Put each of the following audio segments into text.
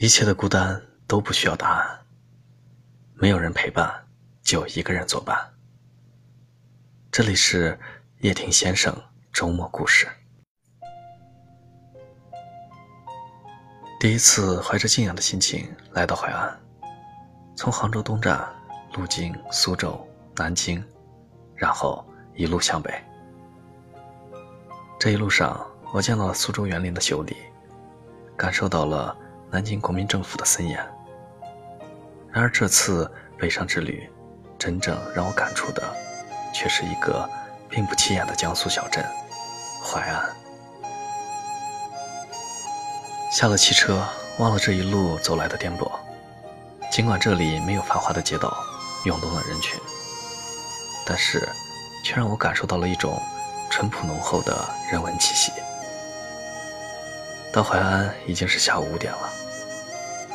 一切的孤单都不需要答案，没有人陪伴，只有一个人作伴。这里是叶庭先生周末故事。第一次怀着敬仰的心情来到淮安，从杭州东站路经苏州、南京，然后一路向北。这一路上，我见到了苏州园林的秀丽，感受到了南京国民政府的森严。然而这次北上之旅，真正让我感触的却是一个并不起眼的江苏小镇淮安。下了汽车，忘了这一路走来的颠簸，尽管这里没有繁华的街道、涌动的人群，但是却让我感受到了一种淳朴浓厚的人文气息。到淮安已经是下午5点了，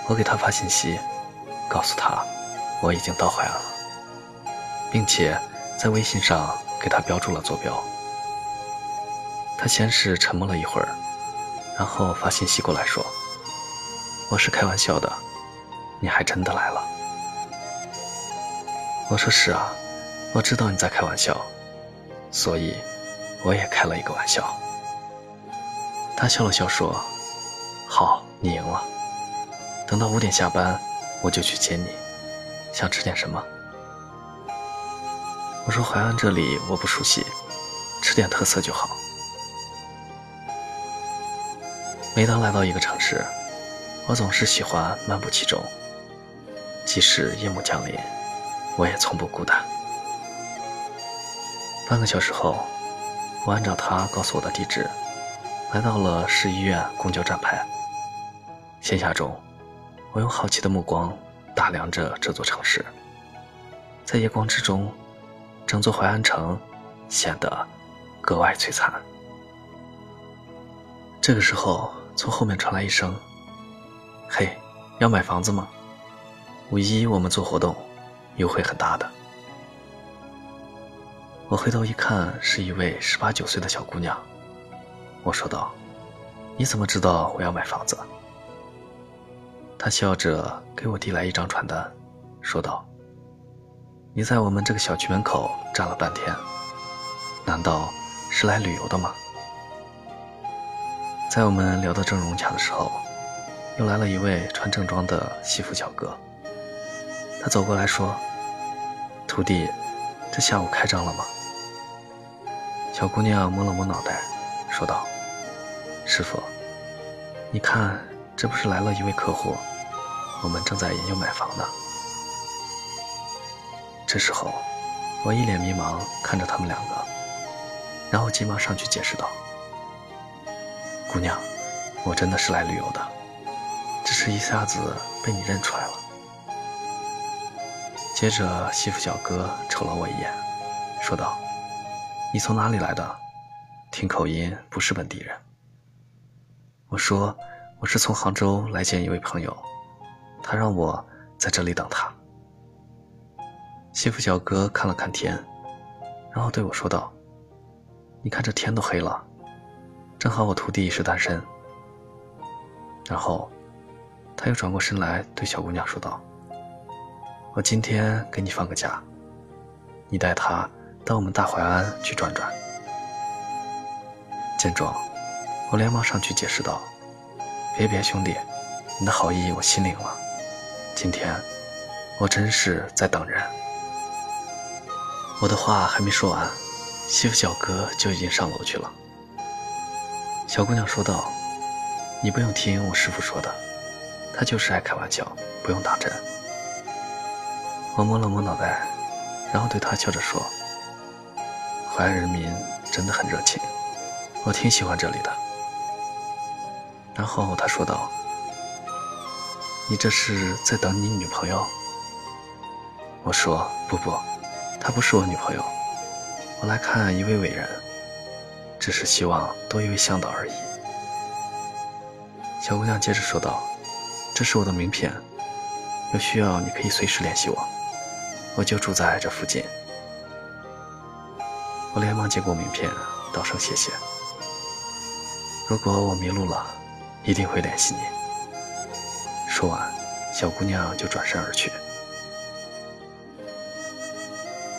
我给他发信息，告诉他我已经到淮安了，并且在微信上给他标注了坐标。他先是沉默了一会儿，然后发信息过来说：“我是开玩笑的，你还真的来了。”我说：“是啊，我知道你在开玩笑，所以我也开了一个玩笑。”他笑了笑说：“好，你赢了。等到5点下班，我就去接你。想吃点什么？”我说：“淮安这里我不熟悉，吃点特色就好。”每当来到一个城市，我总是喜欢漫步其中，即使夜幕降临，我也从不孤单。半个小时后，我按照他告诉我的地址，来到了市医院公交站牌。闲暇中，我用好奇的目光打量着这座城市，在夜光之中，整座淮安城显得格外璀璨。这个时候，从后面传来一声：“嘿，要买房子吗？511我们做活动，优惠很大的。”我回头一看，是一位18、19岁的小姑娘。我说道：“你怎么知道我要买房子？”她笑着给我递来一张传单，说道：“你在我们这个小区门口站了半天，难道是来旅游的吗？”在我们聊得正融洽的时候，又来了一位穿正装的西服小哥。他走过来说：“徒弟，这下午开张了吗？”小姑娘摸了摸脑袋，说道：“师傅，你看，这不是来了一位客户，我们正在研究买房呢。”这时候，我一脸迷茫看着他们两个，然后急忙上去解释道：“姑娘，我真的是来旅游的，只是一下子被你认出来了。”接着，西服小哥瞅了我一眼，说道：“你从哪里来的？听口音不是本地人。”我说：“我是从杭州来见一位朋友，他让我在这里等他。”西服小哥看了看天，然后对我说道：“你看这天都黑了，正好我徒弟是单身。”然后他又转过身来对小姑娘说道：“我今天给你放个假，你带她到我们大淮安去转转。”见状，我连忙上去解释道：“别兄弟，你的好意我心领了，今天我真是在等人。”我的话还没说完，西服小哥就已经上楼去了。小姑娘说道：“你不用听我师父说的，他就是爱开玩笑，不用打针。”我摸了摸脑袋，然后对他笑着说：“淮安人民真的很热情，我挺喜欢这里的。”然后他说道：“你这是在等你女朋友？”我说：“不，她不是我女朋友，我来看一位伟人，只是希望多一位向导而已。”小姑娘接着说道：“这是我的名片，有需要你可以随时联系我，我就住在这附近。”我连忙接过名片，道声谢谢。如果我迷路了，一定会联系你。说完，小姑娘就转身而去。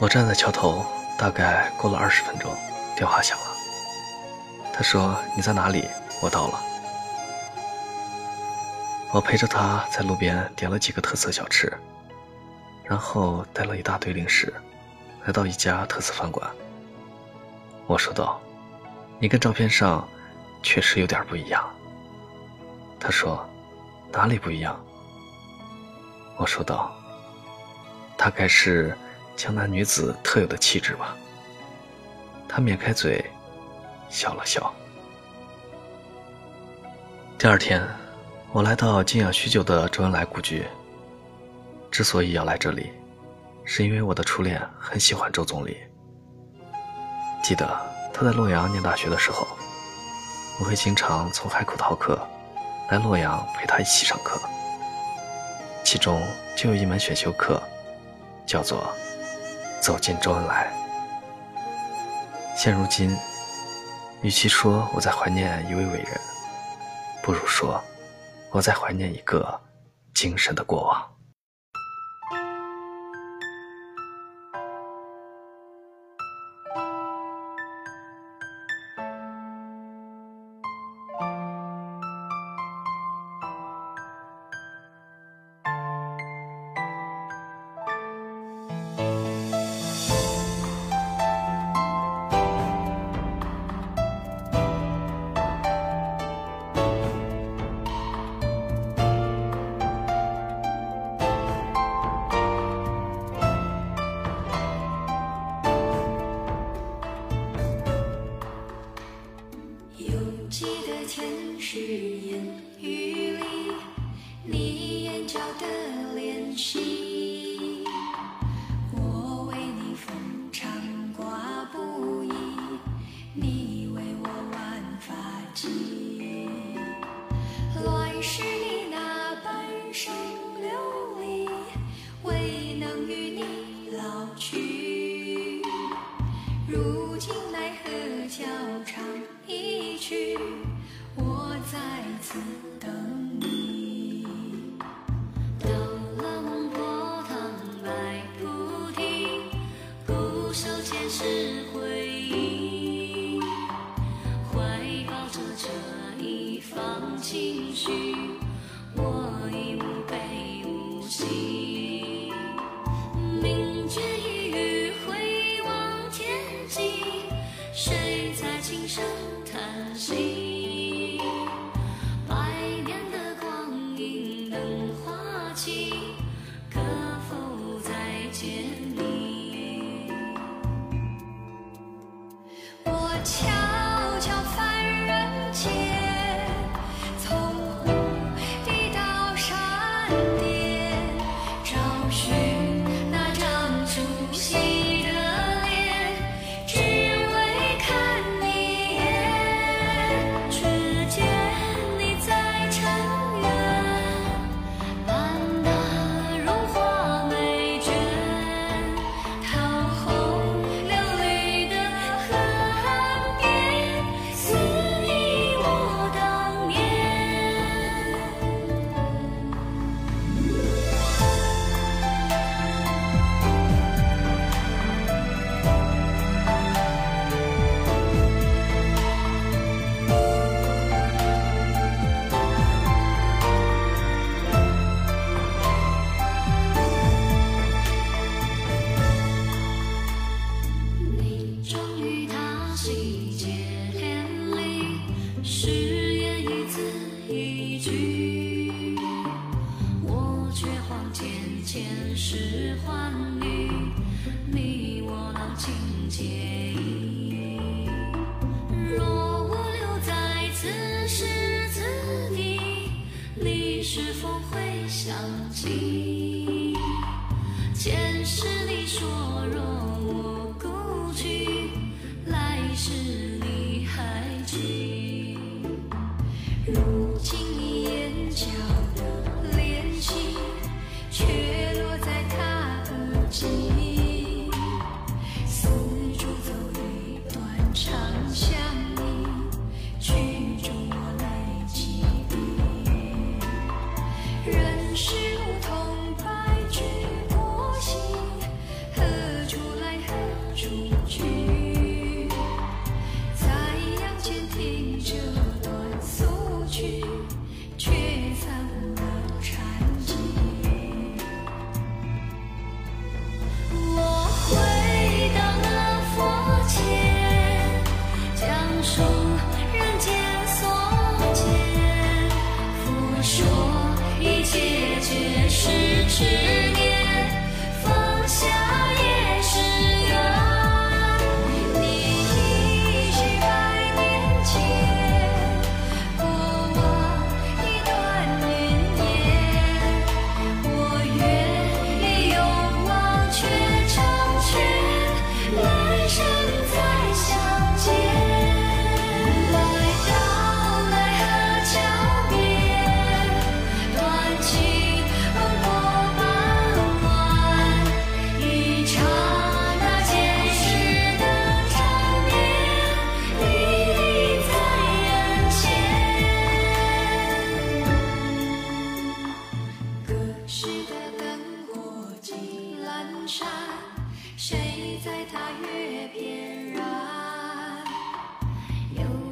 我站在桥头，大概过了20分钟，电话响了。她说：“你在哪里？我到了。”我陪着她在路边点了几个特色小吃，然后带了一大堆零食，来到一家特色饭馆。我说道：“你跟照片上确实有点不一样。”她说：“哪里不一样？”我说道：“大概是江南女子特有的气质吧。”她抿开嘴笑了笑。第二天，我来到静养许久的周恩来故居。之所以要来这里，是因为我的初恋很喜欢周总理。记得他在洛阳念大学的时候，我会经常从海口逃课来洛阳陪他一起上课，其中就有一门选修课叫做《走进周恩来》。现如今，与其说我在怀念一位伟人，不如说我在怀念一个精神的过往。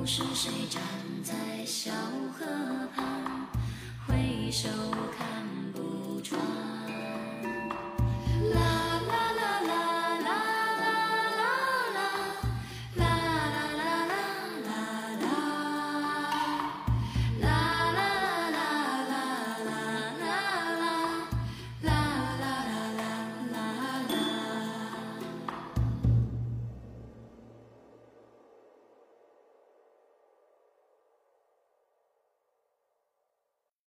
是谁站在小河畔，回首看。